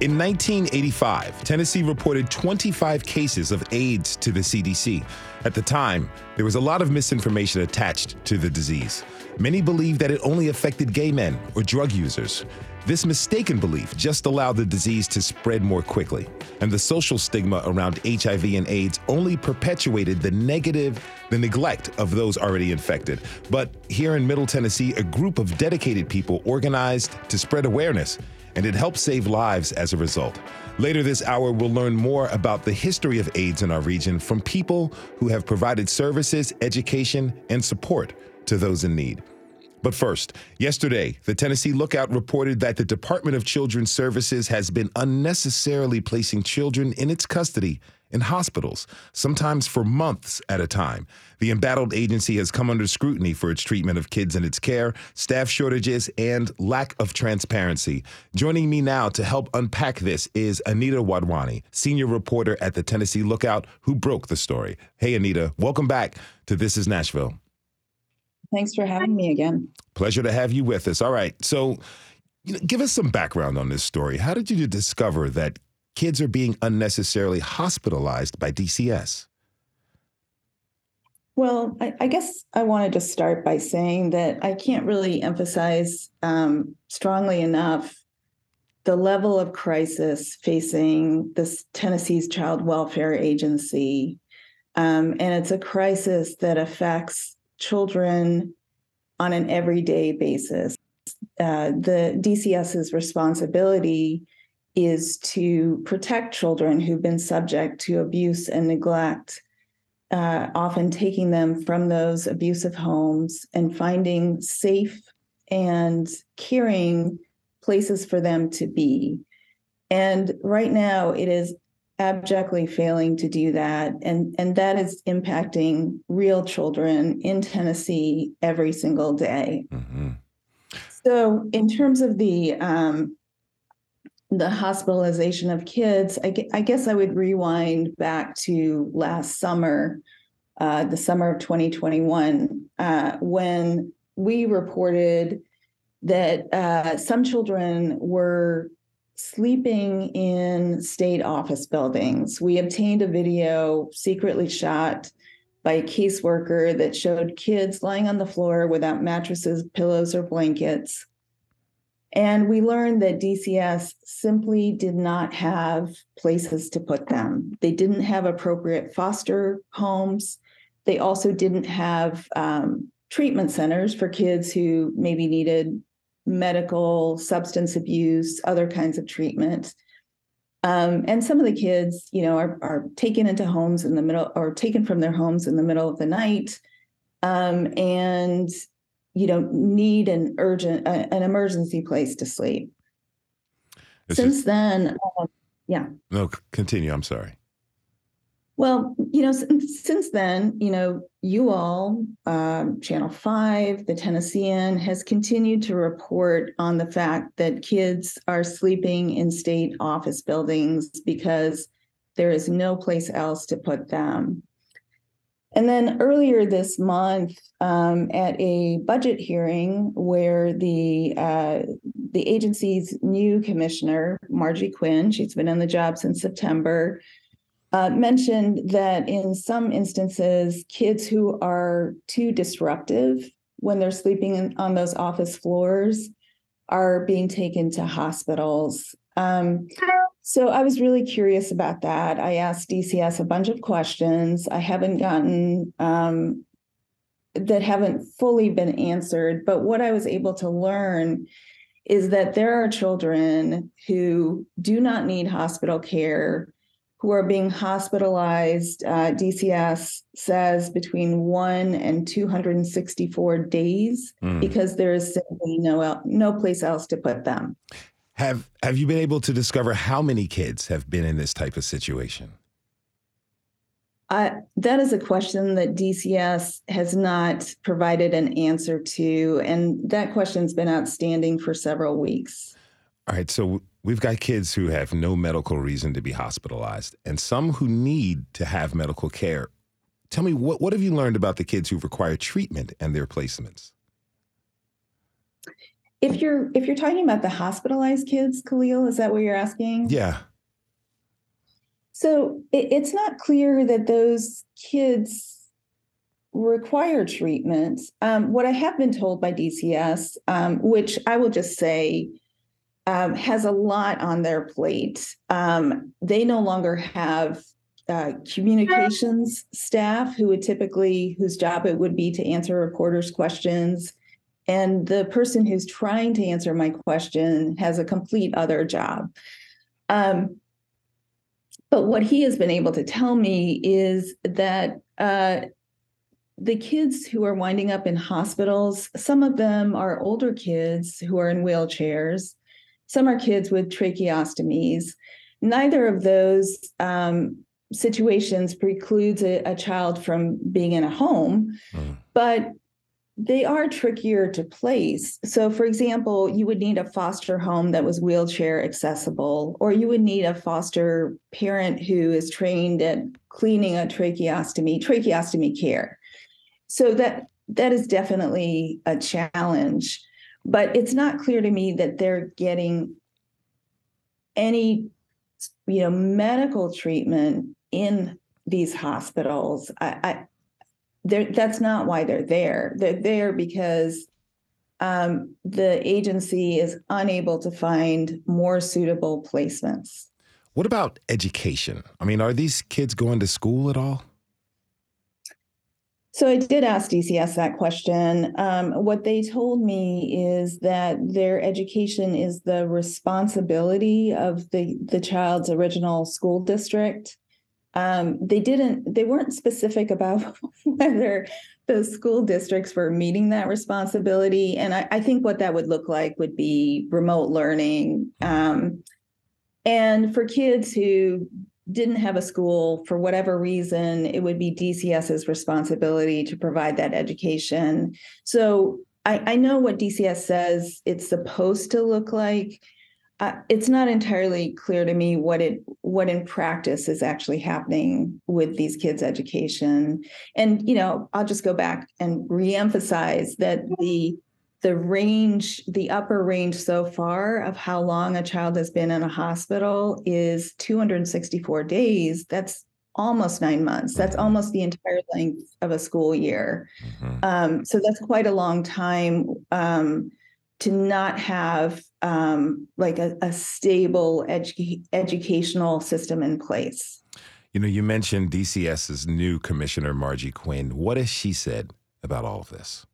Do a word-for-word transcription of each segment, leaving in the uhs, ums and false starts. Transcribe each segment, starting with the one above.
In nineteen eighty-five, Tennessee reported twenty-five cases of AIDS to the C D C. At the time, there was a lot of misinformation attached to the disease. Many believed that it only affected gay men or drug users. This mistaken belief just allowed the disease to spread more quickly, and the social stigma around H I V and AIDS only perpetuated the negative, the neglect of those already infected. But here in Middle Tennessee, a group of dedicated people organized to spread awareness, and it helped save lives as a result. Later this hour, we'll learn more about the history of AIDS in our region from people who have provided services, education, and support to those in need. But first, yesterday, the Tennessee Lookout reported that the Department of Children's Services has been unnecessarily placing children in its custody in hospitals, sometimes for months at a time. The embattled agency has come under scrutiny for its treatment of kids in its care, staff shortages, and lack of transparency. Joining me now to help unpack this is Anita Wadhwani, senior reporter at the Tennessee Lookout, who broke the story. Hey, Anita, welcome back to This is Nashville. Thanks for having me again. Pleasure to have you with us. All right, so you know, give us some background on this story. How did you discover that kids are being unnecessarily hospitalized by D C S? Well, I, I guess I wanted to start by saying that I can't really emphasize um, strongly enough the level of crisis facing this Tennessee's Child Welfare Agency. Um, and it's a crisis that affects children on an everyday basis. Uh, the D C S's responsibility is to protect children who've been subject to abuse and neglect, uh, often taking them from those abusive homes and finding safe and caring places for them to be. And right now it is abjectly failing to do that. And, and that is impacting real children in Tennessee every single day. Mm-hmm. So in terms of the um, the hospitalization of kids, I, I guess I would rewind back to last summer, uh, the summer of twenty twenty-one, uh, when we reported that uh, some children were sleeping in state office buildings. We obtained a video secretly shot by a caseworker that showed kids lying on the floor without mattresses, pillows, or blankets. And we learned that D C S simply did not have places to put them. They didn't have appropriate foster homes. They also didn't have um, treatment centers for kids who maybe needed medical, substance abuse, other kinds of treatment. Um, and some of the kids, you know, are, are taken into homes in the middle or taken from their homes in the middle of the night. Um, and you don't need an urgent, uh, an emergency place to sleep. It's Since just, then, um, yeah. No, continue. I'm sorry. Well, you know, since, since then, you know, you all, um, Channel five, the Tennessean, has continued to report on the fact that kids are sleeping in state office buildings because there is no place else to put them. And then earlier this month, um, at a budget hearing where the uh, the agency's new commissioner, Margie Quinn, she's been on the job since September, uh, mentioned that in some instances, kids who are too disruptive when they're sleeping in, on those office floors are being taken to hospitals. Um, So I was really curious about that. I asked D C S a bunch of questions I haven't gotten, um, that haven't fully been answered. But what I was able to learn is that there are children who do not need hospital care, who are being hospitalized, uh, D C S says, between one and two hundred sixty-four days mm. because there is simply no el- no place else to put them. Have have you been able to discover how many kids have been in this type of situation? Uh, that is a question that D C S has not provided an answer to, and that question's been outstanding for several weeks. All right, so we've got kids who have no medical reason to be hospitalized and some who need to have medical care. Tell me, what, what have you learned about the kids who require treatment and their placements? If you're if you're talking about the hospitalized kids, Khalil, is that what you're asking? Yeah. So it, it's not clear that those kids require treatment. Um, what I have been told by D C S, um, which I will just say um, has a lot on their plate, um, they no longer have uh, communications staff who would typically, whose job it would be to answer reporters' questions. And the person who's trying to answer my question has a complete other job. Um, but what he has been able to tell me is that uh, the kids who are winding up in hospitals, some of them are older kids who are in wheelchairs. Some are kids with tracheostomies. Neither of those um, situations precludes a, a child from being in a home, mm. but they are trickier to place. So, for example, you would need a foster home that was wheelchair accessible, or you would need a foster parent who is trained at cleaning a tracheostomy, tracheostomy care. So that that is definitely a challenge. But it's not clear to me that they're getting any, you know, medical treatment in these hospitals. I, I They're, that's not why they're there. They're there because um, the agency is unable to find more suitable placements. What about education? I mean, are these kids going to school at all? So I did ask D C S that question. Um, what they told me is that their education is the responsibility of the, the child's original school district. Um, they didn't, they weren't specific about whether those school districts were meeting that responsibility. And I, I think what that would look like would be remote learning. Um, and for kids who didn't have a school, for whatever reason, it would be DCS's responsibility to provide that education. So I, I know what D C S says it's supposed to look like. Uh, it's not entirely clear to me what it what in practice is actually happening with these kids' education. And, you know, I'll just go back and reemphasize that the the range, the upper range so far of how long a child has been in a hospital is two hundred sixty-four days. That's almost nine months. That's almost the entire length of a school year. Mm-hmm. Um, so that's quite a long time um, to not have um, like a, a stable edu- educational system in place. You know, you mentioned DCS's new commissioner, Margie Quinn. What has she said about all of this?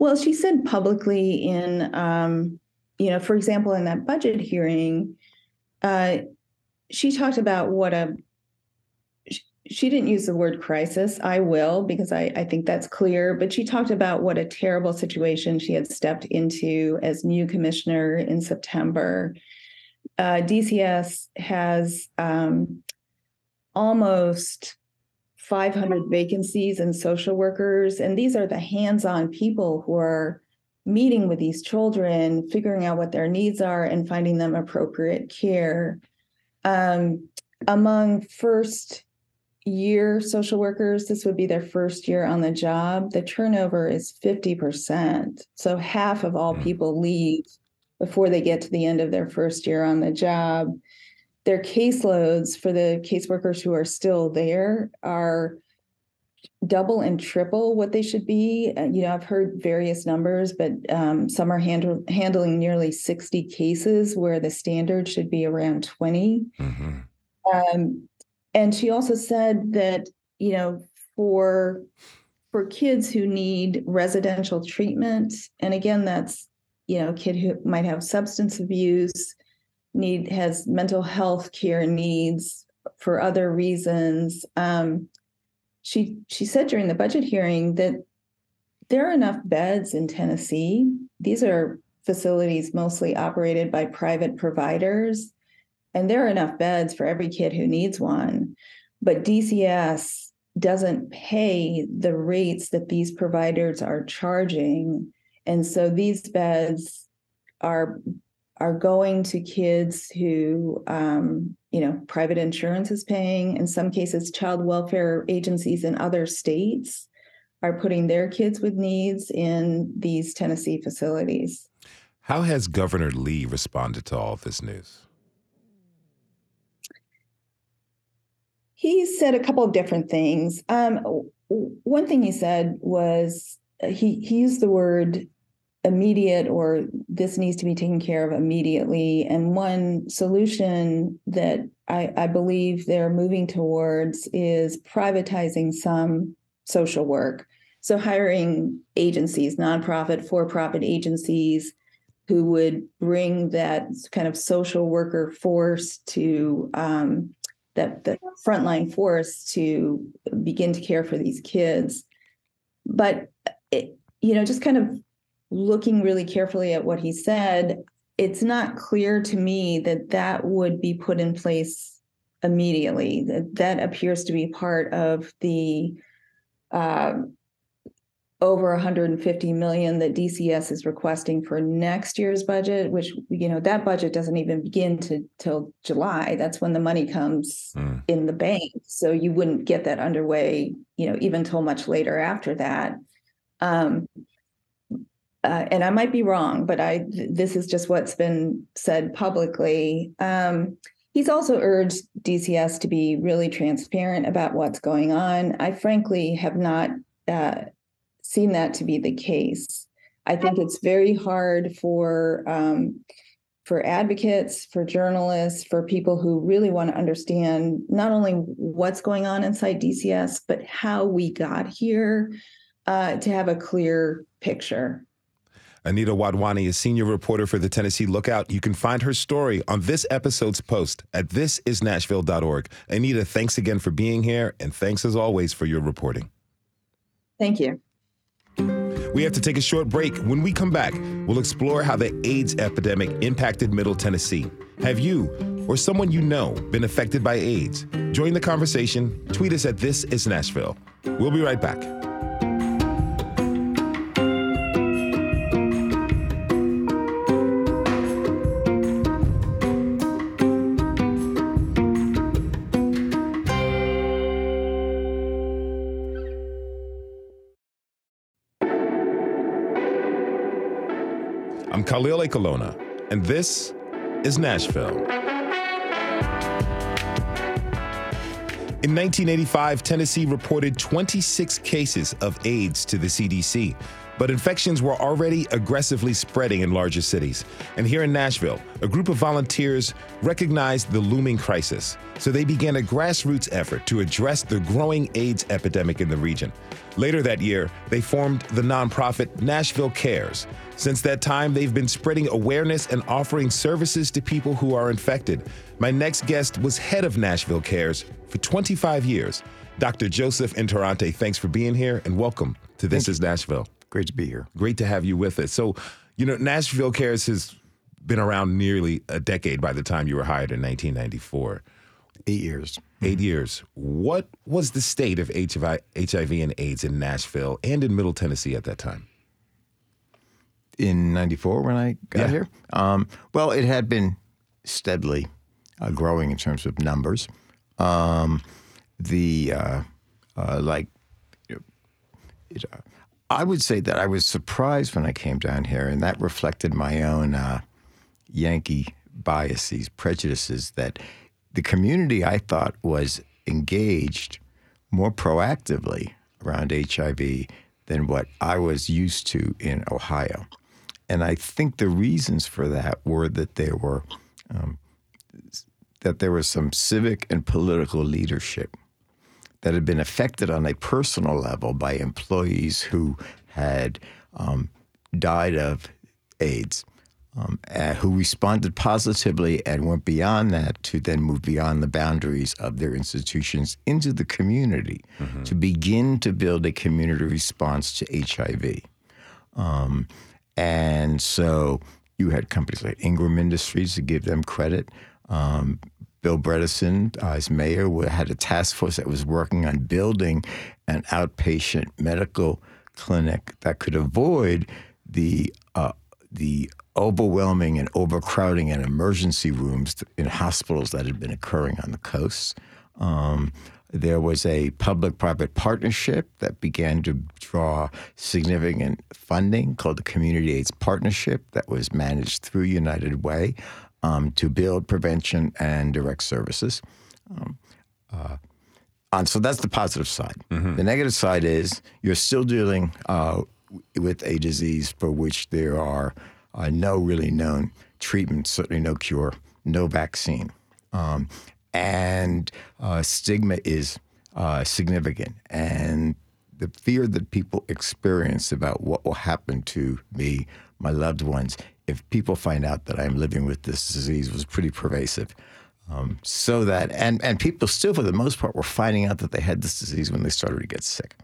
Well, she said publicly in, um, you know, for example, in that budget hearing, uh, she talked about what a, she didn't use the word crisis. I will, because I, I think that's clear. But she talked about what a terrible situation she had stepped into as new commissioner in September. Uh, D C S has um, almost five hundred vacancies in social workers. And these are the hands-on people who are meeting with these children, figuring out what their needs are and finding them appropriate care. Um, among first year social workers, this would be their first year on the job, the turnover is fifty percent. So half of all people leave before they get to the end of their first year on the job. Their caseloads for the caseworkers who are still there are double and triple what they should be. You know, I've heard various numbers, but um, some are handle, handling nearly sixty cases where the standard should be around twenty. Mm-hmm. Um, And she also said that, you know, for for kids who need residential treatment, and again, that's, you know, a kid who might have substance abuse, need has mental health care needs for other reasons. Um, she she said during the budget hearing that there are enough beds in Tennessee. These are facilities mostly operated by private providers and there are enough beds for every kid who needs one, but D C S doesn't pay the rates that these providers are charging. And so these beds are are going to kids who, um, you know, private insurance is paying. In some cases, child welfare agencies in other states are putting their kids with needs in these Tennessee facilities. How has Governor Lee responded to all of this news? He said a couple of different things. Um, one thing he said was he, he used the word immediate, or this needs to be taken care of immediately. And one solution that I, I believe they're moving towards is privatizing some social work. So hiring agencies, nonprofit, for-profit agencies who would bring that kind of social worker force to um that the frontline force to begin to care for these kids. But, it, you know, just kind of looking really carefully at what he said, it's not clear to me that that would be put in place immediately. That, that appears to be part of the uh, over one hundred fifty million dollars that D C S is requesting for next year's budget, which, you know, that budget doesn't even begin to till July. That's when the money comes mm. in the bank. So you wouldn't get that underway, you know, even till much later after that. Um, uh, and I might be wrong, but I this is just what's been said publicly. Um, he's also urged D C S to be really transparent about what's going on. I frankly have not uh, seen that to be the case. I think it's very hard for um, for advocates, for journalists, for people who really want to understand not only what's going on inside D C S, but how we got here, uh, to have a clear picture. Anita Wadhwani is senior reporter for the Tennessee Lookout. You can find her story on this episode's post at this is nashville dot org. Anita, thanks again for being here, and thanks as always for your reporting. Thank you. We have to take a short break. When we come back, we'll explore how the AIDS epidemic impacted Middle Tennessee. Have you or someone you know been affected by AIDS? Join the conversation. Tweet us at ThisIsNashville. We'll be right back. I'm Khalil Ekulona, and this is Nashville. In nineteen eighty-five, Tennessee reported twenty-six cases of AIDS to the C D C, but infections were already aggressively spreading in larger cities. And here in Nashville, a group of volunteers recognized the looming crisis, so they began a grassroots effort to address the growing AIDS epidemic in the region. Later that year, they formed the nonprofit Nashville Cares. Since that time, they've been spreading awareness and offering services to people who are infected. My next guest was head of Nashville Cares for twenty-five years. Doctor Joseph Interrante, thanks for being here, and welcome to This is Nashville. Great to be here. Great to have you with us. So, you know, Nashville Cares has been around nearly a decade by the time you were hired in nineteen ninety-four. Eight years. Eight mm-hmm. years. What was the state of H I V and AIDS in Nashville and in Middle Tennessee at that time? In ninety-four when I got yeah. here? Um, well, it had been steadily uh, growing in terms of numbers. Um, the, uh, uh, like, you know, it, uh, I would say that I was surprised when I came down here, and that reflected my own uh, Yankee biases, prejudices, that the community I thought was engaged more proactively around H I V than what I was used to in Ohio. And I think the reasons for that were that there were um, that there was some civic and political leadership that had been affected on a personal level by employees who had um, died of AIDS, um, and who responded positively and went beyond that to then move beyond the boundaries of their institutions into the community mm-hmm. to begin to build a community response to H I V. Um, and so you had companies like Ingram Industries, to give them credit, Um, Bill Bredesen, uh, as mayor, had a task force that was working on building an outpatient medical clinic that could avoid the uh, the overwhelming and overcrowding in emergency rooms in hospitals that had been occurring on the coast. Um, there was a public-private partnership that began to draw significant funding called the Community AIDS Partnership that was managed through United Way um, to build prevention and direct services. Um, uh, and so that's the positive side. Mm-hmm. The negative side is you're still dealing uh, with a disease for which there are uh, no really known treatments, certainly no cure, no vaccine. Um, And uh, stigma is uh, significant. And the fear that people experience about what will happen to me, my loved ones, if people find out that I'm living with this disease was pretty pervasive. Um, so that, and, and people still, for the most part, were finding out that they had this disease when they started to get sick.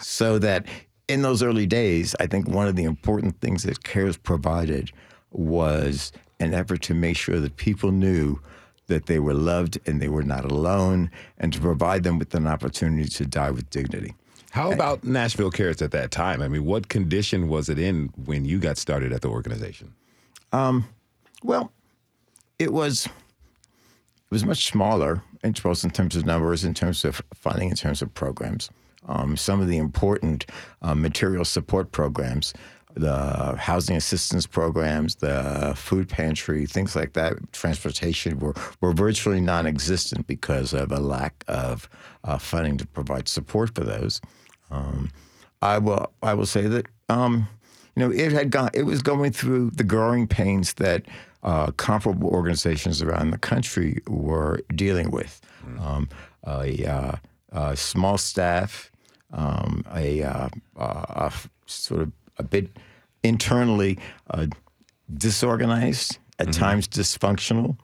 So that in those early days, I think one of the important things that CARES provided was an effort to make sure that people knew that they were loved and they were not alone, and to provide them with an opportunity to die with dignity. How about Nashville Cares at that time? I mean, what condition was it in when you got started at the organization? Um, well, it was it was much smaller in terms of numbers, in terms of funding, in terms of programs. Um, some of the important uh, material support programs, the housing assistance programs, the food pantry, things like that, transportation were, were virtually non-existent because of a lack of uh, funding to provide support for those. Um, I will I will say that um, you know it had gone it was going through the growing pains that uh, comparable organizations around the country were dealing with. Mm-hmm. Um, a, uh, a small staff, um, a, uh, a sort of a bit internally uh, disorganized, at mm-hmm. times dysfunctional,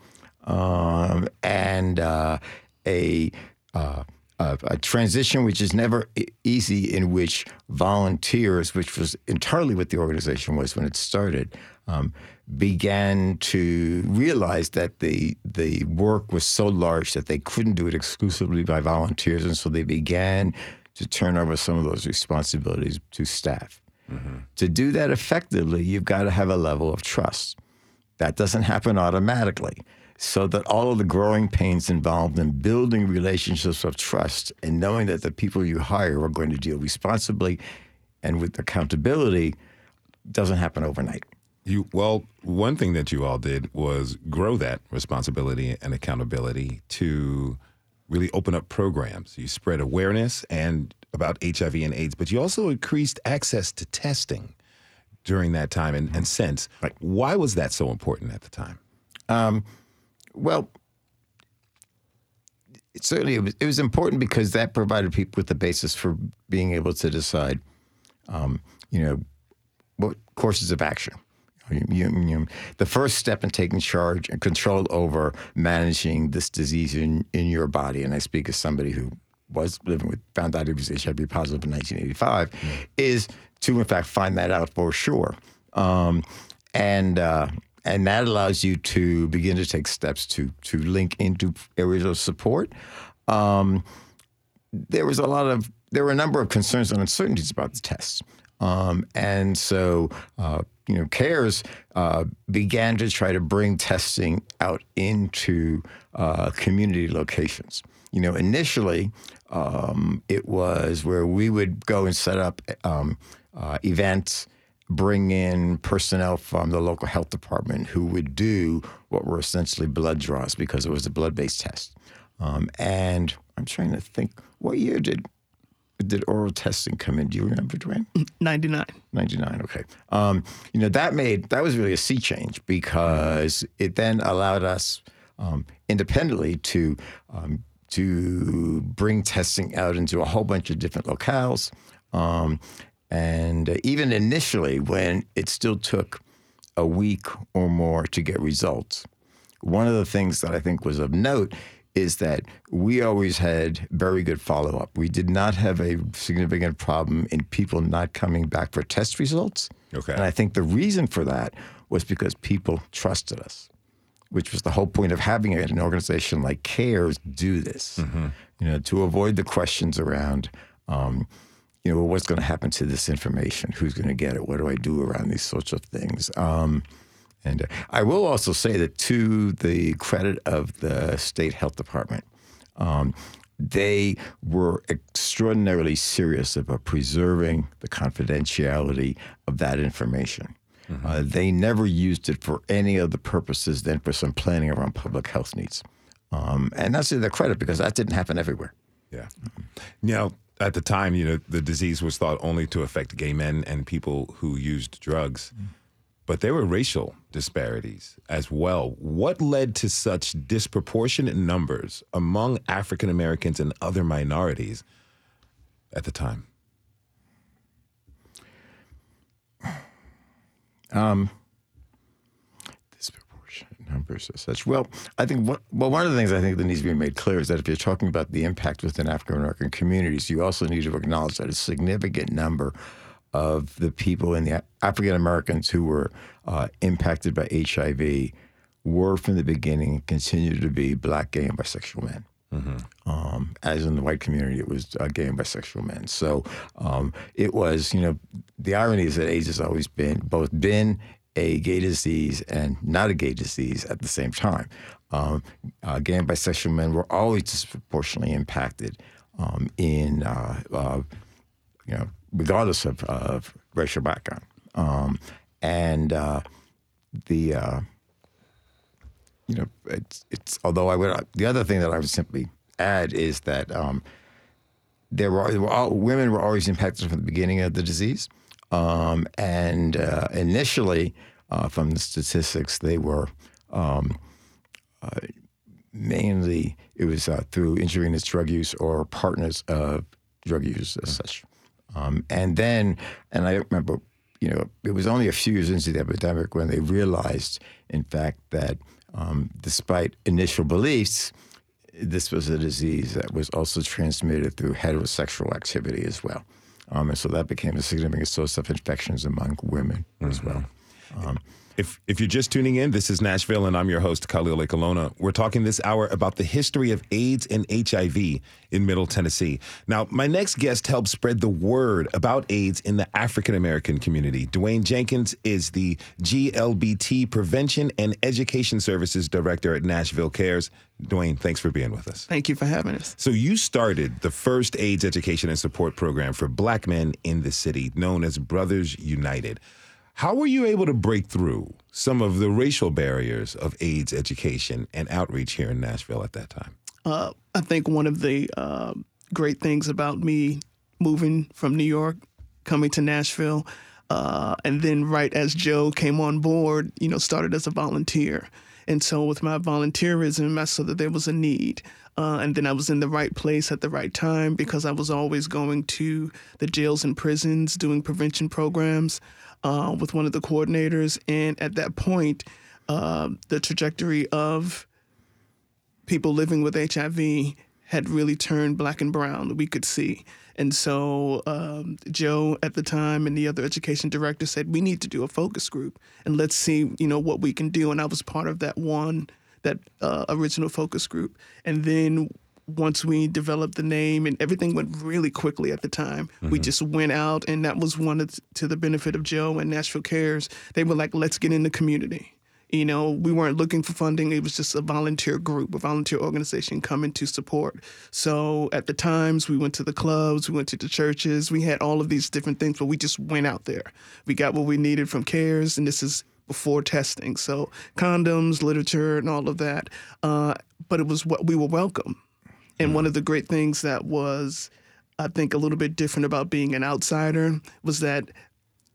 um, and uh, a, uh, a a transition which is never easy, in which volunteers, which was entirely what the organization was when it started, um, began to realize that the the work was so large that they couldn't do it exclusively by volunteers, and so they began to turn over some of those responsibilities to staff. Mm-hmm. To do that effectively, you've got to have a level of trust. That doesn't happen automatically. So that all of the growing pains involved in building relationships of trust and knowing that the people you hire are going to deal responsibly and with accountability doesn't happen overnight. You well, one thing that you all did was grow that responsibility and accountability to really open up programs. You spread awareness and about H I V and AIDS, but you also increased access to testing during that time and, and since. Right. Why was that so important at the time? Um, well, it certainly it was, it was important because that provided people with the basis for being able to decide, um, you know, what courses of action. You, you, the first step in taking charge and control over managing this disease in, in your body, and I speak as somebody who was living with, found out he was H I V positive in nineteen eighty-five, mm-hmm. is to, in fact, find that out for sure. Um, and uh, and that allows you to begin to take steps to to link into areas of support. Um, there was a lot of, there were a number of concerns and uncertainties about the tests. Um, and so, uh, you know, CARES uh, began to try to bring testing out into uh, community locations. You know, initially, um, it was where we would go and set up um, uh, events, bring in personnel from the local health department who would do what were essentially blood draws because it was a blood-based test. Um, and I'm trying to think, what year did did oral testing come in? Do you remember, Dwayne? ninety-nine ninety-nine, okay. Um, you know, that made that was really a sea change because it then allowed us um, independently to um, to bring testing out into a whole bunch of different locales. Um, and even initially, when it still took a week or more to get results, one of the things that I think was of note is that we always had very good follow-up. We did not have a significant problem in people not coming back for test results. Okay. And I think the reason for that was because people trusted us. which was the whole point of having an organization like CARES do this, mm-hmm. you know, to avoid the questions around, um, you know, well, what's going to happen to this information? Who's going to get it? What do I do around these sorts of things? Um, and uh, I will also say that to the credit of the state health department, um, they were extraordinarily serious about preserving the confidentiality of that information. Mm-hmm. Uh, they never used it for any other purposes than for some planning around public health needs. Um, and that's to their credit, because that didn't happen everywhere. Yeah. Mm-hmm. You know, at the time, you know, the disease was thought only to affect gay men and people who used drugs. Mm-hmm. But there were racial disparities as well. What led to such disproportionate numbers among African Americans and other minorities at the time? Um, disproportionate numbers as such. Well, I think what, well, one of the things I think that needs to be made clear is that if you're talking about the impact within African American communities, you also need to acknowledge that a significant number of the people in the African Americans who were uh, impacted by H I V were from the beginning and continue to be Black, gay, and bisexual men. Mm-hmm. Um, as in the white community, it was uh, gay and bisexual men. So um, it was, you know, the irony is that AIDS has always been both been a gay disease and not a gay disease at the same time. Um, uh, gay and bisexual men were always disproportionately impacted um, in, uh, uh, you know, regardless of, of racial background. Um, and uh, the, uh, you know, it's, it's although I would, the other thing that I would simply add is that um, there were, there were all, women were always impacted from the beginning of the disease. Um, and uh, initially, uh, from the statistics, they were um, uh, mainly, it was uh, through intravenous drug use or partners of drug use as such. Um, and then, and I remember, you know, it was only a few years into the epidemic when they realized, in fact, that um, despite initial beliefs, this was a disease that was also transmitted through heterosexual activity as well. Um, and so that became a significant source of infections among women mm-hmm. as well. Um, if if you're just tuning in, this is Nashville, and I'm your host, Khalil Ekulona. We're talking this hour about the history of AIDS and H I V in Middle Tennessee. Now, my next guest helped spread the word about AIDS in the African-American community. Dwayne Jenkins is the G L B T Prevention and Education Services Director at Nashville Cares. Dwayne, thanks for being with us. Thank you for having us. So you started the first AIDS education and support program for Black men in the city, known as Brothers United. How were you able to break through some of the racial barriers of AIDS education and outreach here in Nashville at that time? Uh, I think one of the uh, great things about me moving from New York, coming to Nashville, uh, and then right as Joe came on board, you know, started as a volunteer. And so with my volunteerism, I saw that there was a need. Uh, and then I was in the right place at the right time because I was always going to the jails and prisons doing prevention programs uh, with one of the coordinators. And at that point, uh, the trajectory of people living with H I V had really turned black and brown, we could see. And so um, Joe at the time and the other education director said, we need to do a focus group and let's see, you know, what we can do. And I was part of that one, that uh, original focus group. And then once we developed the name and everything went really quickly at the time, mm-hmm. we just went out. And that was one of, to the benefit of Joe and Nashville Cares. They were like, let's get in the community. You know, we weren't looking for funding. It was just a volunteer group, a volunteer organization coming to support. So at the times, we went to the clubs, we went to the churches, we had all of these different things, but we just went out there. We got what we needed from CARES, and this is before testing. So condoms, literature, and all of that. Uh, but it was what we were welcome. And mm-hmm. one of the great things that was, I think, a little bit different about being an outsider was that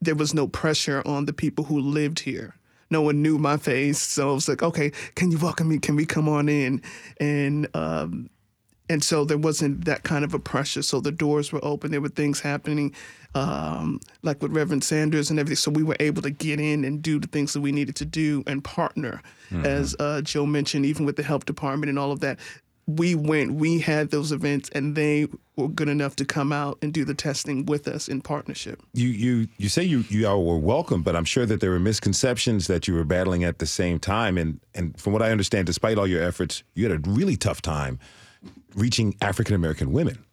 there was no pressure on the people who lived here. No one knew my face, so I was like, okay, can you welcome me? Can we come on in? And um, and so there wasn't that kind of a pressure, so the doors were open. There were things happening, um, like with Reverend Sanders and everything, so we were able to get in and do the things that we needed to do and partner. Mm-hmm. As uh, Joe mentioned, even with the health department and all of that, we went, we had those events, and they were good enough to come out and do the testing with us in partnership. You you you say you, you all were welcome, but I'm sure that there were misconceptions that you were battling at the same time. And, and from what I understand, despite all your efforts, you had a really tough time reaching African-American women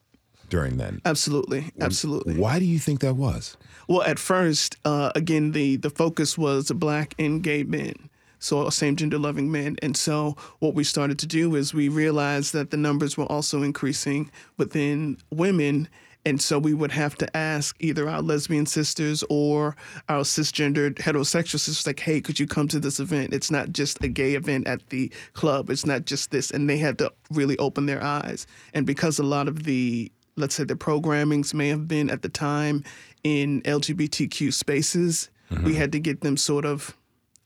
during that. Absolutely. Absolutely. Why do you think that was? Well, at first, uh, again, the, the focus was Black and gay men. So same gender loving men. And so what we started to do is we realized that the numbers were also increasing within women. And so we would have to ask either our lesbian sisters or our cisgendered heterosexual sisters, like, hey, could you come to this event? It's not just a gay event at the club. It's not just this. And they had to really open their eyes. And because a lot of the, let's say, the programmings may have been at the time in L G B T Q spaces, mm-hmm. we had to get them sort of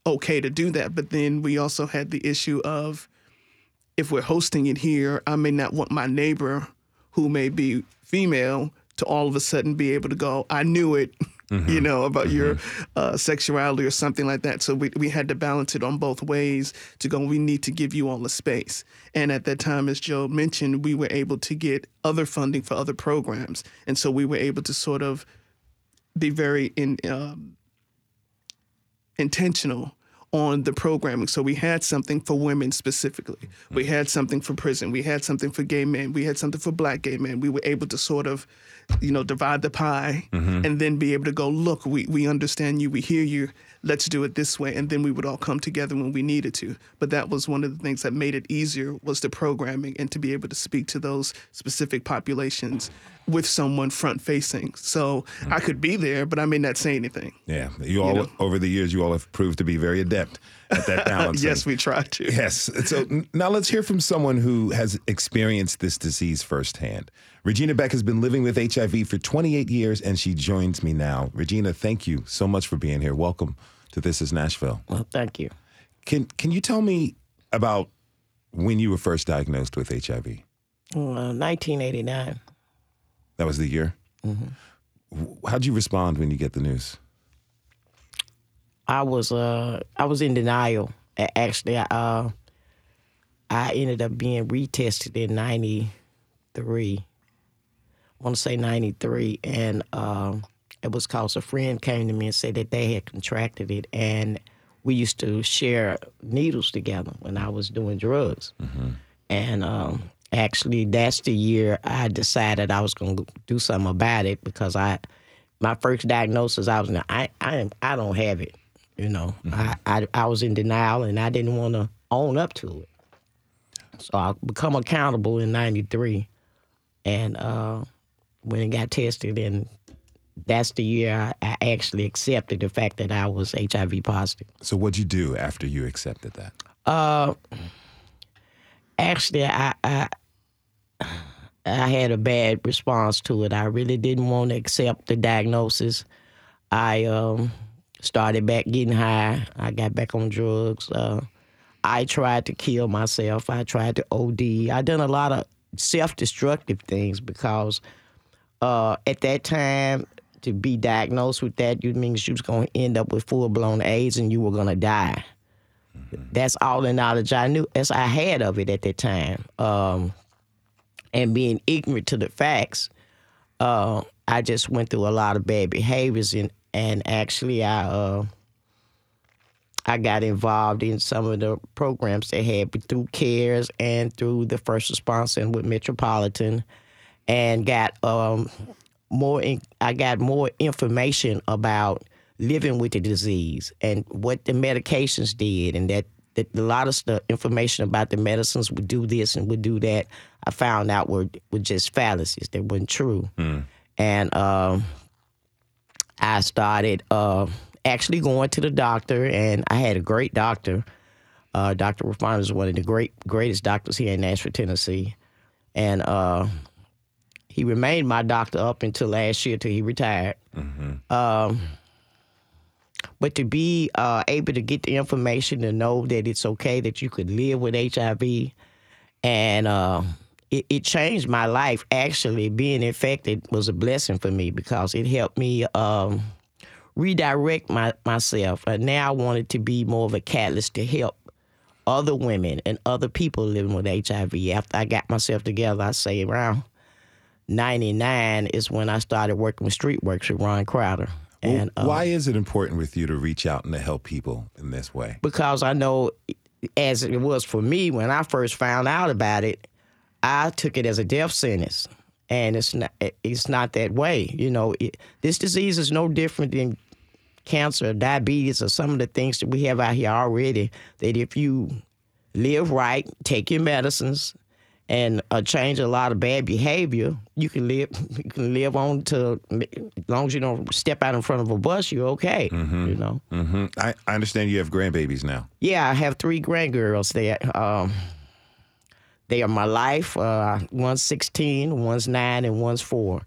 okay to do that. But then we also had the issue of, if we're hosting it here, I may not want my neighbor, who may be female, to all of a sudden be able to go, I knew it, mm-hmm. you know, about mm-hmm. your uh, sexuality or something like that. So we, we had to balance it on both ways to go, we need to give you all the space. And at that time, as Joe mentioned, we were able to get other funding for other programs. And so we were able to sort of be very in, um, intentional on the programming. So we had something for women specifically. We had something for prison. We had something for gay men. We had something for Black gay men. We were able to sort of, you know, divide the pie mm-hmm. and then be able to go, look, we, we understand you. We hear you. Let's do it this way. And then we would all come together when we needed to. But that was one of the things that made it easier, was the programming and to be able to speak to those specific populations with someone front-facing. So mm-hmm. I could be there, but I may not say anything. Yeah. You all, you know? Over the years, you all have proved to be very adept at that balance. Yes, we try to. Yes. So now let's hear from someone who has experienced this disease firsthand. Regina Beck has been living with H I V for twenty-eight years, and she joins me now. Regina, thank you so much for being here. Welcome to This Is Nashville. Well, thank you. Can, can you tell me about when you were first diagnosed with H I V? Well, nineteen eighty-nine. That was the year? Mm-hmm. How'd you respond when you get the news? I was uh, I was in denial. Actually, I, uh, I ended up being retested in ninety-three. I want to say ninety-three. And uh, it was because a friend came to me and said that they had contracted it. And we used to share needles together when I was doing drugs. Mm-hmm. And Um, Actually, that's the year I decided I was going to do something about it, because I, my first diagnosis, I was I I, I don't have it, you know. Mm-hmm. I, I I was in denial and I didn't want to own up to it, so I become accountable in ninety-three, and uh, when it got tested, and that's the year I, I actually accepted the fact that I was H I V positive. So what'd you do after you accepted that? Uh. Actually, I, I I had a bad response to it. I really didn't want to accept the diagnosis. I um, started back getting high. I got back on drugs. Uh, I tried to kill myself. I tried to O D. I done a lot of self-destructive things, because uh, at that time, to be diagnosed with that, you mean you was going to end up with full-blown AIDS and you were going to die. That's all the knowledge I knew, as I had of it at that time. Um, and being ignorant to the facts, uh, I just went through a lot of bad behaviors. And, and actually, I uh, I got involved in some of the programs they had through CARES and through the First Response and with Metropolitan, and got um, more. In, I got more information about living with the disease and what the medications did, and that, that a lot of the information about the medicines would do this and would do that, I found out were, were just fallacies. They weren't true. Mm. And um, I started uh, actually going to the doctor, and I had a great doctor. Uh, Doctor Ruffin is one of the great greatest doctors here in Nashville, Tennessee. And uh, he remained my doctor up until last year, till he retired. Mm-hmm. Um, But to be uh, able to get the information to know that it's okay, that you could live with H I V, and uh, it, it changed my life. Actually, being infected was a blessing for me, because it helped me um, redirect my, myself. And now I wanted to be more of a catalyst to help other women and other people living with H I V. After I got myself together, I say around ninety-nine is when I started working with Street Works with Ron Crowder. Well, and uh, why is it important with you to reach out and to help people in this way? Because I know, as it was for me when I first found out about it, I took it as a death sentence, and it's not, it's not that way. You know, it, this disease is no different than cancer or diabetes or some of the things that we have out here already, that if you live right, take your medicines, and uh, change a lot of bad behavior, you can live you can live on to, as long as you don't step out in front of a bus, you're okay, mm-hmm. you know. Mm-hmm. I, I understand you have grandbabies now. Yeah, I have three grandgirls. They, um, they are my life. Uh, one's sixteen, one's nine, and one's four.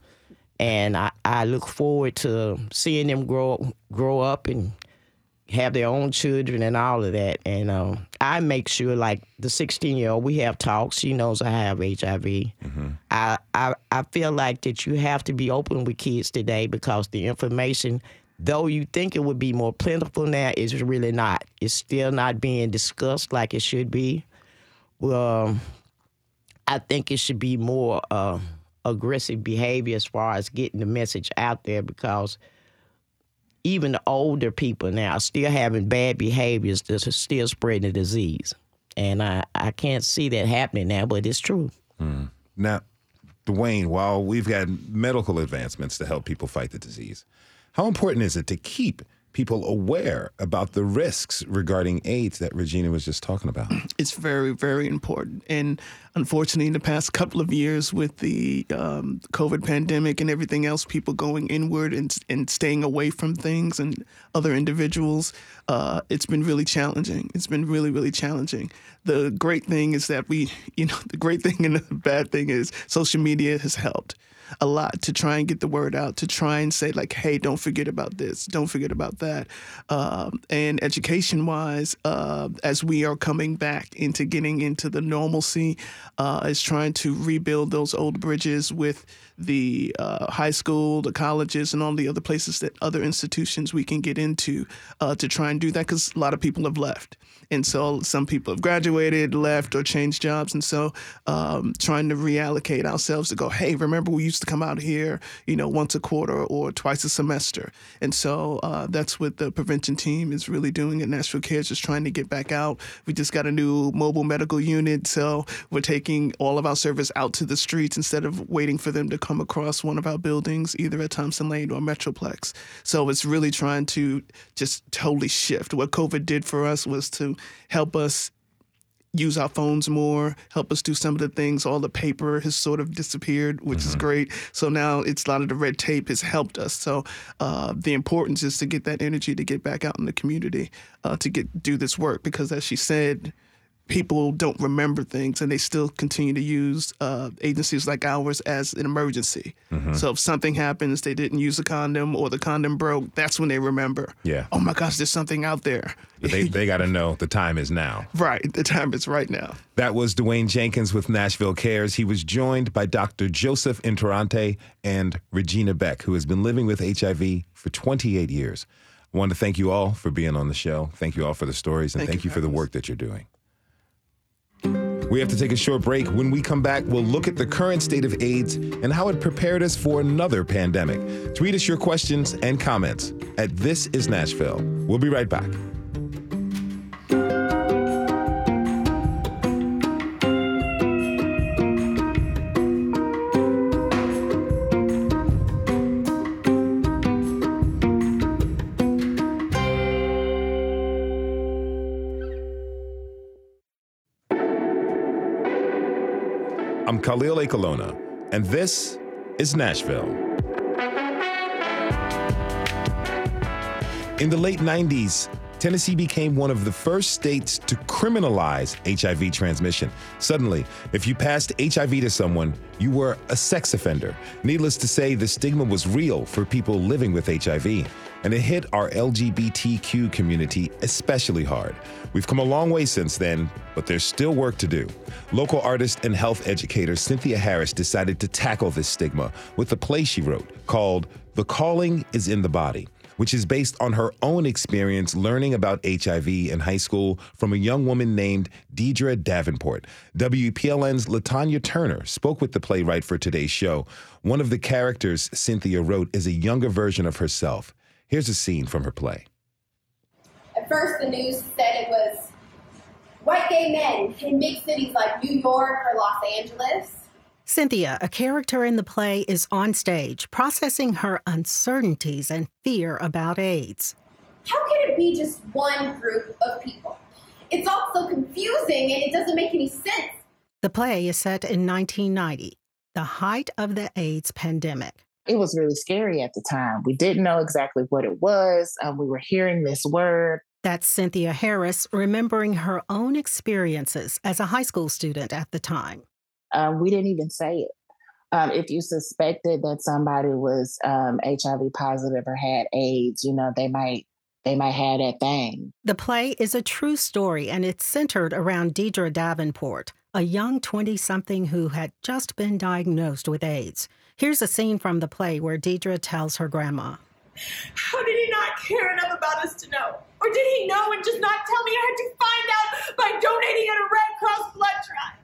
And I, I look forward to seeing them grow, grow up and have their own children and all of that. And um, I make sure, like, the sixteen-year-old, we have talks. She knows I have H I V. Mm-hmm. I, I I feel like that you have to be open with kids today, because the information, though you think it would be more plentiful now, is really not. It's still not being discussed like it should be. Um, I think it should be more uh, aggressive behavior as far as getting the message out there, because even the older people now are still having bad behaviors that are still spreading the disease. And I, I can't see that happening now, but it's true. Mm. Now, Dwayne, while we've got medical advancements to help people fight the disease, how important is it to keep people aware about the risks regarding AIDS that Regina was just talking about? It's very, very important. And unfortunately, in the past couple of years with the um, COVID pandemic and everything else, people going inward and, and staying away from things and other individuals, uh, it's been really challenging. It's been really, really challenging. The great thing is that we, you know, the great thing and the bad thing is social media has helped a lot to try and get the word out, to try and say, like, hey, don't forget about this, don't forget about that. Um, and education-wise, uh, as we are coming back into getting into the normalcy, uh, is trying to rebuild those old bridges with the uh, high school, the colleges, and all the other places, that other institutions we can get into uh, to try and do that, because a lot of people have left. And so some people have graduated, left, or changed jobs. And so um, trying to reallocate ourselves to go, hey, remember we used to come out here, you know, once a quarter or twice a semester. And so uh, that's what the prevention team is really doing at Nashville Cares, just trying to get back out. We just got a new mobile medical unit. So we're taking all of our service out to the streets instead of waiting for them to come across one of our buildings, either at Thompson Lane or Metroplex. So it's really trying to just totally shift. What COVID did for us was to help us use our phones more, help us do some of the things. All the paper has sort of disappeared, which mm-hmm. is great. So now it's a lot of the red tape has helped us. So uh, the importance is to get that energy to get back out in the community uh, to get do this work, because as she said, people don't remember things, and they still continue to use uh, agencies like ours as an emergency. Mm-hmm. So if something happens, they didn't use a condom or the condom broke, that's when they remember. Yeah. Oh, my gosh, there's something out there. They, they got to know the time is now. Right. The time is right now. That was Dwayne Jenkins with Nashville Cares. He was joined by Doctor Joseph Interrante and Regina Beck, who has been living with H I V for twenty-eight years. I want to thank you all for being on the show. Thank you all for the stories, and thank, thank you, you for the work that you're doing. We have to take a short break. When we come back, we'll look at the current state of AIDS and how it prepared us for another pandemic. Tweet us your questions and comments at This Is Nashville. We'll be right back. I'm Khalil Ekulona, and this is Nashville. In the late nineties, Tennessee became one of the first states to criminalize H I V transmission. Suddenly, if you passed H I V to someone, you were a sex offender. Needless to say, the stigma was real for people living with H I V. And it hit our L G B T Q community especially hard. We've come a long way since then, but there's still work to do. Local artist and health educator Cynthia Harris decided to tackle this stigma with a play she wrote called The Calling is in the Body, which is based on her own experience learning about H I V in high school from a young woman named Deidre Davenport. W P L N's Latanya Turner spoke with the playwright for today's show. One of the characters Cynthia wrote is a younger version of herself. Here's a scene from her play. At first, the news said it was white gay men in big cities like New York or Los Angeles. Cynthia, a character in the play, is on stage processing her uncertainties and fear about AIDS. How can it be just one group of people? It's also confusing and it doesn't make any sense. The play is set in nineteen ninety, the height of the AIDS pandemic. It was really scary at the time. We didn't know exactly what it was. Um, we were hearing this word. That's Cynthia Harris remembering her own experiences as a high school student at the time. Um, we didn't even say it. Um, if you suspected that somebody was um, H I V positive or had AIDS, you know, they might they might have that thing. The play is a true story, and it's centered around Deidre Davenport, a young twenty-something who had just been diagnosed with AIDS. Here's a scene from the play where Deidre tells her grandma. How did he not care enough about us to know? Or did he know and just not tell me? I had to find out by donating at a Red Cross blood drive.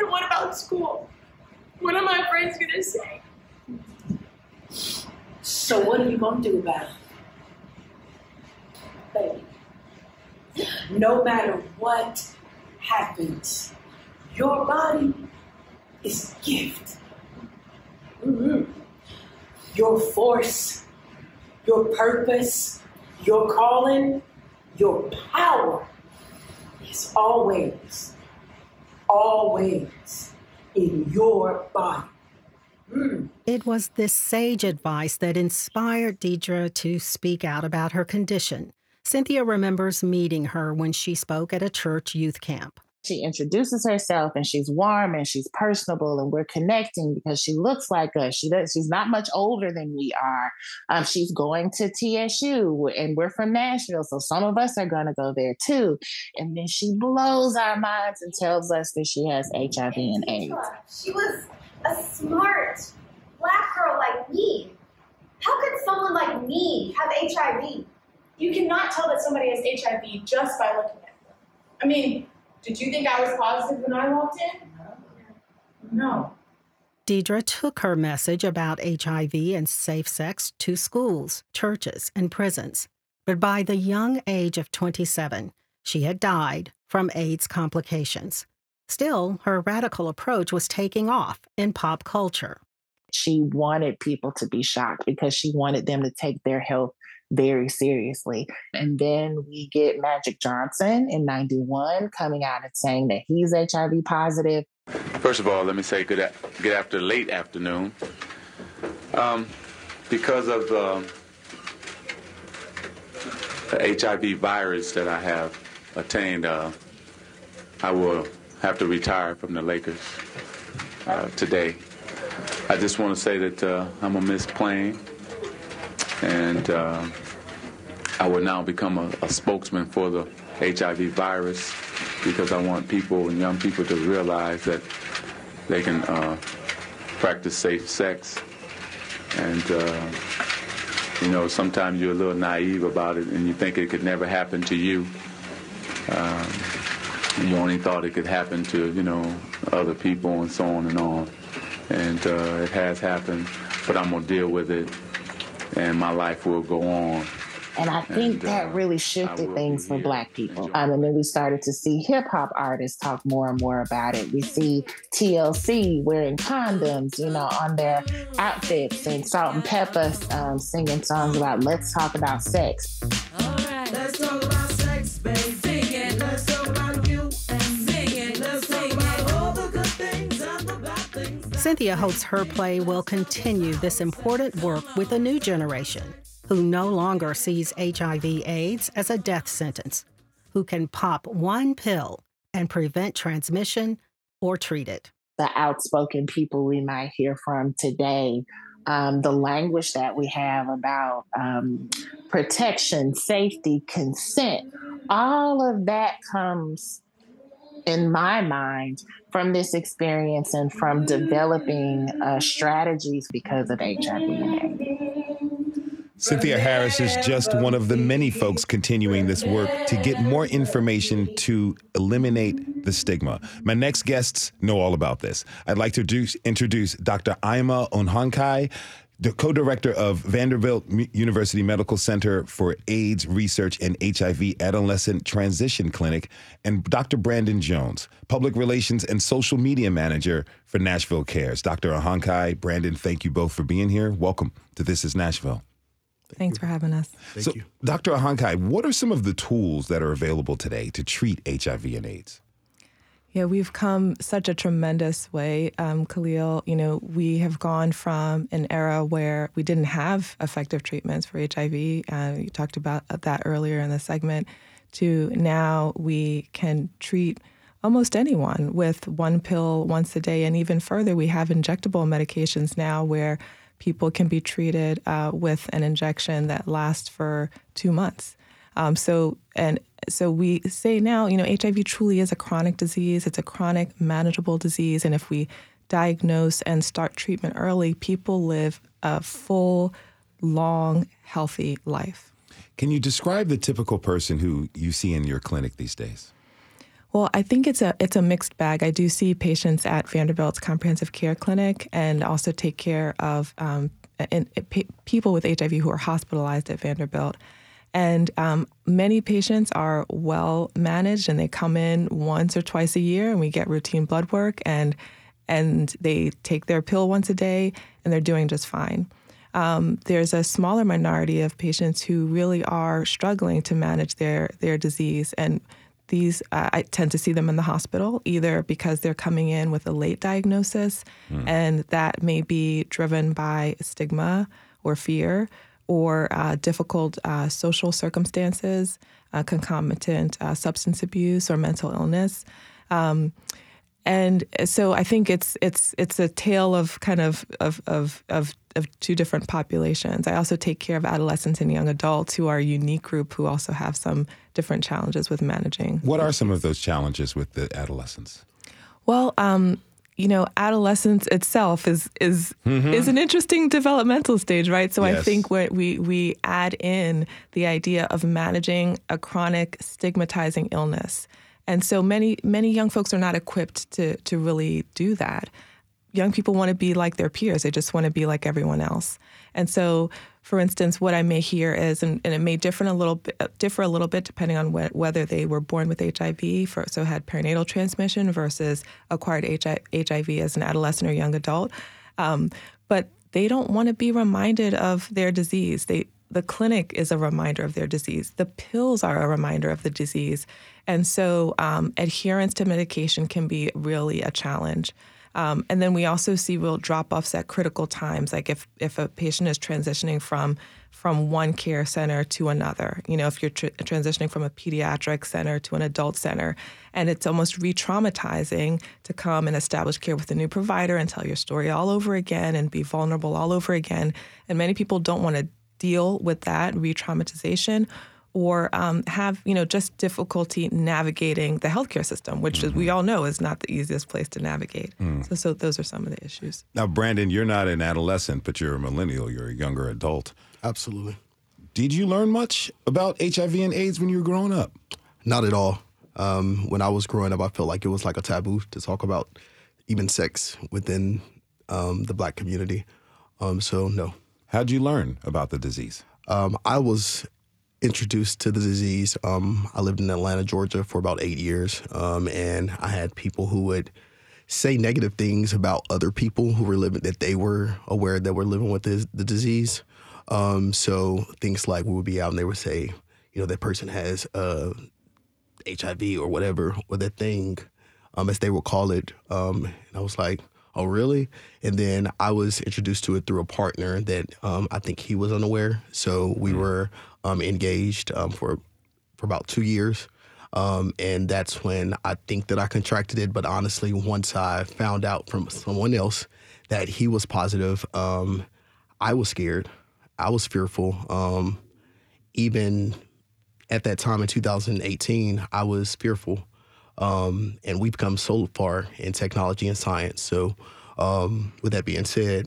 And what about school? What are my friends going to say? So what are you going to do about it? Baby, no matter what happens, your body is a gift. Mm-hmm. Your force, your purpose, your calling, your power is always Always in your body. Mm. It was this sage advice that inspired Deidre to speak out about her condition. Cynthia remembers meeting her when she spoke at a church youth camp. She introduces herself and she's warm and she's personable and we're connecting because she looks like us. She does, she's not much older than we are. Um, she's going to T S U and we're from Nashville, so some of us are going to go there too. And then she blows our minds and tells us that she has H I V and AIDS. She was a smart Black girl like me. How could someone like me have H I V? You cannot tell that somebody has H I V just by looking at them. I mean, did you think I was positive when I walked in? No. No. Deidre took her message about H I V and safe sex to schools, churches, and prisons. But by the young age of twenty-seven, she had died from AIDS complications. Still, her radical approach was taking off in pop culture. She wanted people to be shocked because she wanted them to take their health very seriously. And then we get Magic Johnson in ninety-one coming out and saying that he's H I V positive. First of all, let me say good, a- good after late afternoon. Um, because of um, the H I V virus that I have attained, uh, I will have to retire from the Lakers uh, today. I just want to say that uh, I'm going to miss playing. And uh, I will now become a, a spokesman for the H I V virus because I want people and young people to realize that they can uh, practice safe sex. And, uh, you know, sometimes you're a little naive about it and you think it could never happen to you. Um, you only thought it could happen to, you know, other people and so on and on. And uh, it has happened, but I'm going to deal with it. And my life will go on. And I think and, that uh, really shifted things for Black people. Um, and then we started to see hip-hop artists talk more and more about it. We see T L C wearing condoms, you know, on their outfits, and Salt and Pepper um, singing songs about let's talk about sex. All right, let's talk about sex, baby. Sing it, let's talk about you and sing it, let's talk about all the good things and the bad things. Cynthia hopes her play will continue this important work with a new generation who no longer sees H I V/AIDS as a death sentence, who can pop one pill and prevent transmission or treat it. The outspoken people we might hear from today, um, the language that we have about um, protection, safety, consent, all of that comes in my mind from this experience and from developing uh, strategies because of H I V and AIDS. Cynthia Harris is just one of the many folks continuing this work to get more information to eliminate the stigma. My next guests know all about this. I'd like to introduce, introduce Doctor Aima Ahonkhai, the co-director of Vanderbilt University Medical Center for AIDS Research and H I V Adolescent Transition Clinic, and Doctor Brandon Jones, public relations and social media manager for Nashville Cares. Doctor Ahonkhai, Brandon, thank you both for being here. Welcome to This Is Nashville. Thank Thanks you. for having us. Thank so, you. Doctor Ahonkhai, what are some of the tools that are available today to treat H I V and AIDS? Yeah, we've come such a tremendous way, um, Khalil. You know, we have gone from an era where we didn't have effective treatments for H I V. Uh, you talked about that earlier in the segment, to now we can treat almost anyone with one pill once a day. And even further, we have injectable medications now where people can be treated uh, with an injection that lasts for two months. Um, so and so we say now, you know, H I V truly is a chronic disease. It's a chronic, manageable disease. And if we diagnose and start treatment early, people live a full, long, healthy life. Can you describe the typical person who you see in your clinic these days? Well, I think it's a it's a mixed bag. I do see patients at Vanderbilt's comprehensive care clinic, and also take care of um, in, in, p- people with H I V who are hospitalized at Vanderbilt. And um, many patients are well managed, and they come in once or twice a year, and we get routine blood work, and and they take their pill once a day, and they're doing just fine. Um, there's a smaller minority of patients who really are struggling to manage their their disease, and These, uh, I tend to see them in the hospital, either because they're coming in with a late diagnosis, mm. and that may be driven by stigma or fear or uh, difficult uh, social circumstances, uh, concomitant uh, substance abuse or mental illness. Um, and so I think it's it's it's a tale of kind of of, of of of two different populations. I also take care of adolescents and young adults, who are a unique group who also have some different challenges with managing. What are some of those challenges with the adolescents? Well, um, you know, adolescence itself is is mm-hmm. is an interesting developmental stage, right? So yes. I think what we we add in the idea of managing a chronic stigmatizing illness. And so many, many young folks are not equipped to to really do that. Young people want to be like their peers. They just want to be like everyone else. And so, for instance, what I may hear is, and, and it may differ a little bit, differ a little bit depending on wh- whether they were born with H I V, for, so had perinatal transmission versus acquired H I V as an adolescent or young adult. Um, but they don't want to be reminded of their disease. They The clinic is a reminder of their disease. The pills are a reminder of the disease. And so um, adherence to medication can be really a challenge. Um, and then we also see real drop-offs at critical times, like if, if a patient is transitioning from from one care center to another, you know, if you're tr- transitioning from a pediatric center to an adult center, and it's almost re-traumatizing to come and establish care with a new provider and tell your story all over again and be vulnerable all over again. And many people don't want to deal with that re-traumatization, or um, have, you know, just difficulty navigating the healthcare system, which mm-hmm. is, we all know is not the easiest place to navigate. Mm. So, so those are some of the issues. Now, Brandon, you're not an adolescent, but you're a millennial. You're a younger adult. Absolutely. Did you learn much about H I V and AIDS when you were growing up? Not at all. Um, when I was growing up, I felt like it was like a taboo to talk about even sex within um, the Black community. Um, so, no. How'd you learn about the disease? Um, I was introduced to the disease. Um, I lived in Atlanta, Georgia for about eight years. Um, and I had people who would say negative things about other people who were living, that they were aware that were living with this, the disease. Um, so things like we would be out and they would say, you know, that person has uh, H I V or whatever, or that thing, um, as they would call it. Um, and I was like, oh, really? And then I was introduced to it through a partner that um, I think he was unaware. So we were um, engaged um, for for about two years. Um, and that's when I think that I contracted it. But honestly, once I found out from someone else that he was positive, um, I was scared. I was fearful. Um, even at that time in two thousand eighteen, I was fearful. Um, and we've come so far in technology and science. So um, with that being said,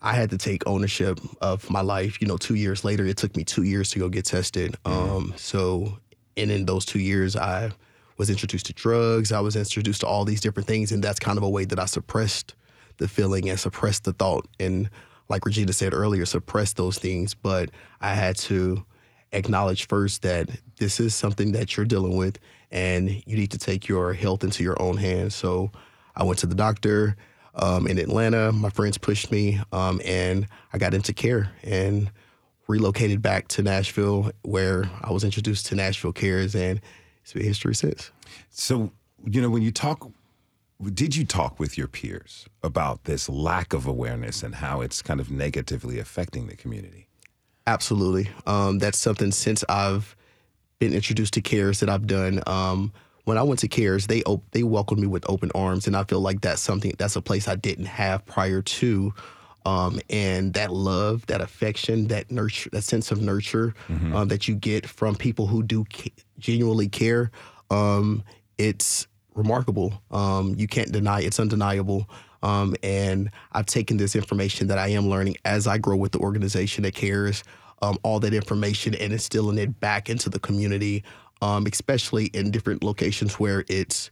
I had to take ownership of my life. You know, two years later, it took me two years to go get tested. Mm-hmm. Um, so, and in those two years, I was introduced to drugs. I was introduced to all these different things. And that's kind of a way that I suppressed the feeling and suppressed the thought. And like Regina said earlier, suppressed those things. But I had to acknowledge first that this is something that you're dealing with and you need to take your health into your own hands. So I went to the doctor um, in Atlanta. My friends pushed me um, and I got into care and relocated back to Nashville, where I was introduced to Nashville Cares, and it's been history since. So, you know, when you talk, did you talk with your peers about this lack of awareness and how it's kind of negatively affecting the community? Absolutely. Um, that's something since I've been introduced to CARES that I've done. Um, when I went to CARES, they op- they welcomed me with open arms, and I feel like that's something that's a place I didn't have prior to. Um, and that love, that affection, that nurture, that sense of nurture mm-hmm. um, that you get from people who do ca- genuinely care, um, it's remarkable. Um, you can't deny it. It's undeniable. Um, and I've taken this information that I am learning as I grow with the organization that cares, um, all that information, and instilling it back into the community, um, especially in different locations where it's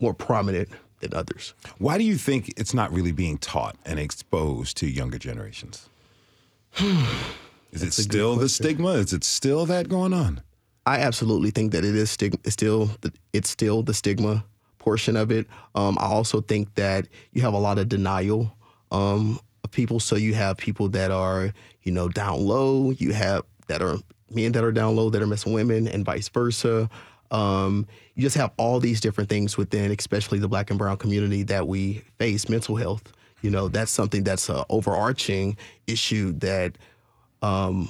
more prominent than others. Why do you think it's not really being taught and exposed to younger generations? Is it still the stigma? Is it still that going on? I absolutely think that it is stig- still it's still the stigma portion of it. Um, I also think that you have a lot of denial um, of people. So you have people that are, you know, down low. You have that are men that are down low that are messing with women, and vice versa. Um, you just have all these different things within, especially the Black and Brown community, that we face. Mental health, you know, that's something that's an overarching issue that um,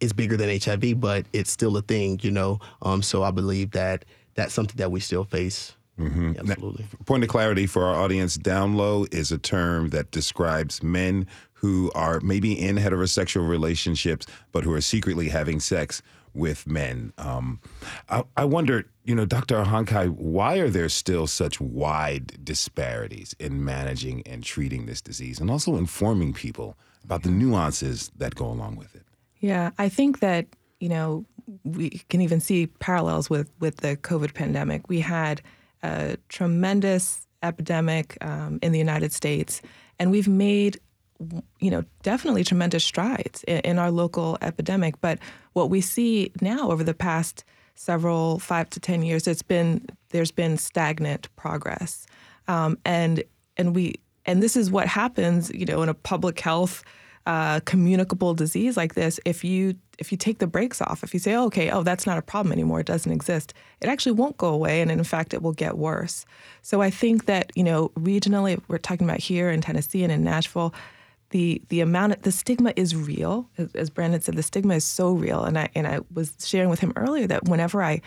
is bigger than H I V, but it's still a thing, you know. Um, so I believe that that's something that we still face. Mm-hmm. Absolutely. Now, point of clarity for our audience, down low is a term that describes men who are maybe in heterosexual relationships, but who are secretly having sex with men. Um, I, I wonder, you know, Doctor Ahonkhai, why are there still such wide disparities in managing and treating this disease, and also informing people about the nuances that go along with it? Yeah, I think that, you know, we can even see parallels with, with the COVID pandemic. We had a tremendous epidemic um, in the United States, and we've made, you know, definitely tremendous strides in, in our local epidemic. But what we see now over the past several five to ten years, it's been there's been stagnant progress, um, and and we and this is what happens, you know, in a public health uh, communicable disease like this. If you If you take the brakes off, if you say, oh, okay, oh, that's not a problem anymore, it doesn't exist, it actually won't go away, and in fact, it will get worse. So I think that, you know, regionally, we're talking about here in Tennessee and in Nashville, the the amount of, the stigma is real. As Brandon said, the stigma is so real, and I and I was sharing with him earlier that whenever I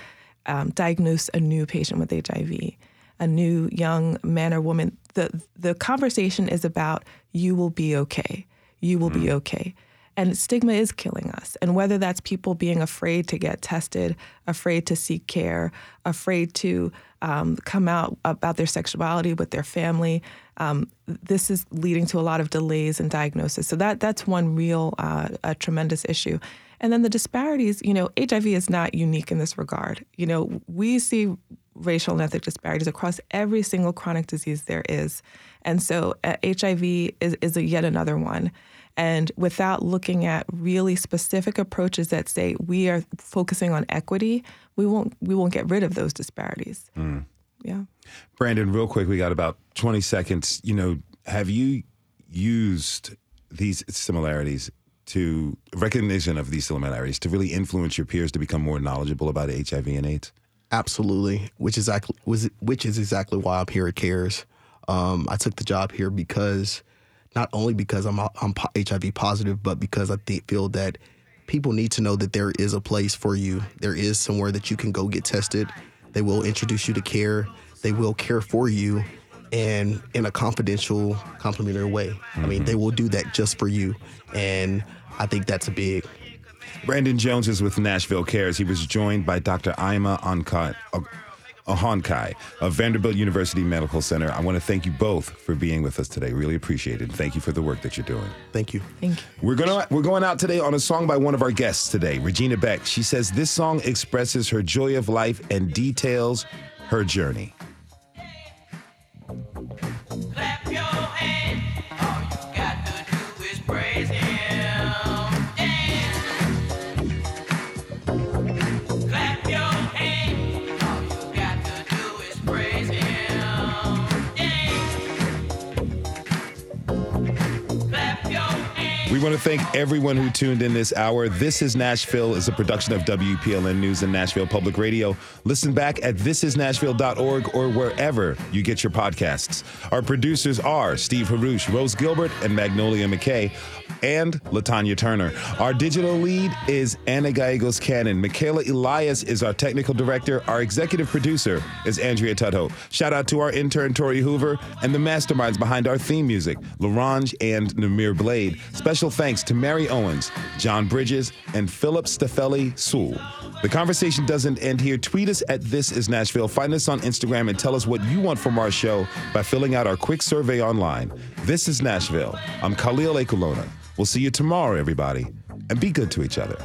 um, diagnose a new patient with H I V, a new young man or woman, the the conversation is about, you will be okay, you will mm. be okay. And stigma is killing us. And whether that's people being afraid to get tested, afraid to seek care, afraid to um, come out about their sexuality with their family, um, this is leading to a lot of delays in diagnosis. So that that's one real uh, a tremendous issue. And then the disparities, you know, H I V is not unique in this regard. You know, we see racial and ethnic disparities across every single chronic disease there is. And so uh, H I V is, is a yet another one. And without looking at really specific approaches that say we are focusing on equity, we won't we won't get rid of those disparities. Mm. Yeah. Brandon, real quick, we got about twenty seconds. You know, have you used these similarities to recognition of these similarities to really influence your peers to become more knowledgeable about H I V and AIDS? Absolutely, which is exactly which is exactly why I'm here at CARES. Um, I took the job here because. Not only because I'm, I'm H I V positive, but because I think, feel that people need to know that there is a place for you. There is somewhere that you can go get tested. They will introduce you to care. They will care for you, and in a confidential, complimentary way. Mm-hmm. I mean, they will do that just for you. And I think that's a big... Brandon Jones is with Nashville Cares. He was joined by Doctor Aima Ahonkhai. Ahonkhai of Vanderbilt University Medical Center. I want to thank you both for being with us today. Really appreciate it. Thank you for the work that you're doing. Thank you. Thank you. We're going we're going out today on a song by one of our guests today, Regina Beck. She says this song expresses her joy of life and details her journey. Clap your hands. All you got to do is praise Him. We want to thank everyone who tuned in this hour. This Is Nashville is a production of W P L N News and Nashville Public Radio. Listen back at this is nashville dot org or wherever you get your podcasts. Our producers are Steve Harouche, Rose Gilbert, and Magnolia McKay, and Latanya Turner. Our digital lead is Anna Gallegos Cannon. Michaela Elias is our technical director. Our executive producer is Andrea Tudhope. Shout out to our intern, Tori Hoover, and the masterminds behind our theme music, LaRange and Namir Blade. Special thanks to Mary Owens, John Bridges, and Philip Stefeli Sewell. The conversation doesn't end here. Tweet us at This Is Nashville. Find us on Instagram and tell us what you want from our show by filling out our quick survey online. This Is Nashville. I'm Khalil Ekulona. We'll see you tomorrow, everybody, and be good to each other.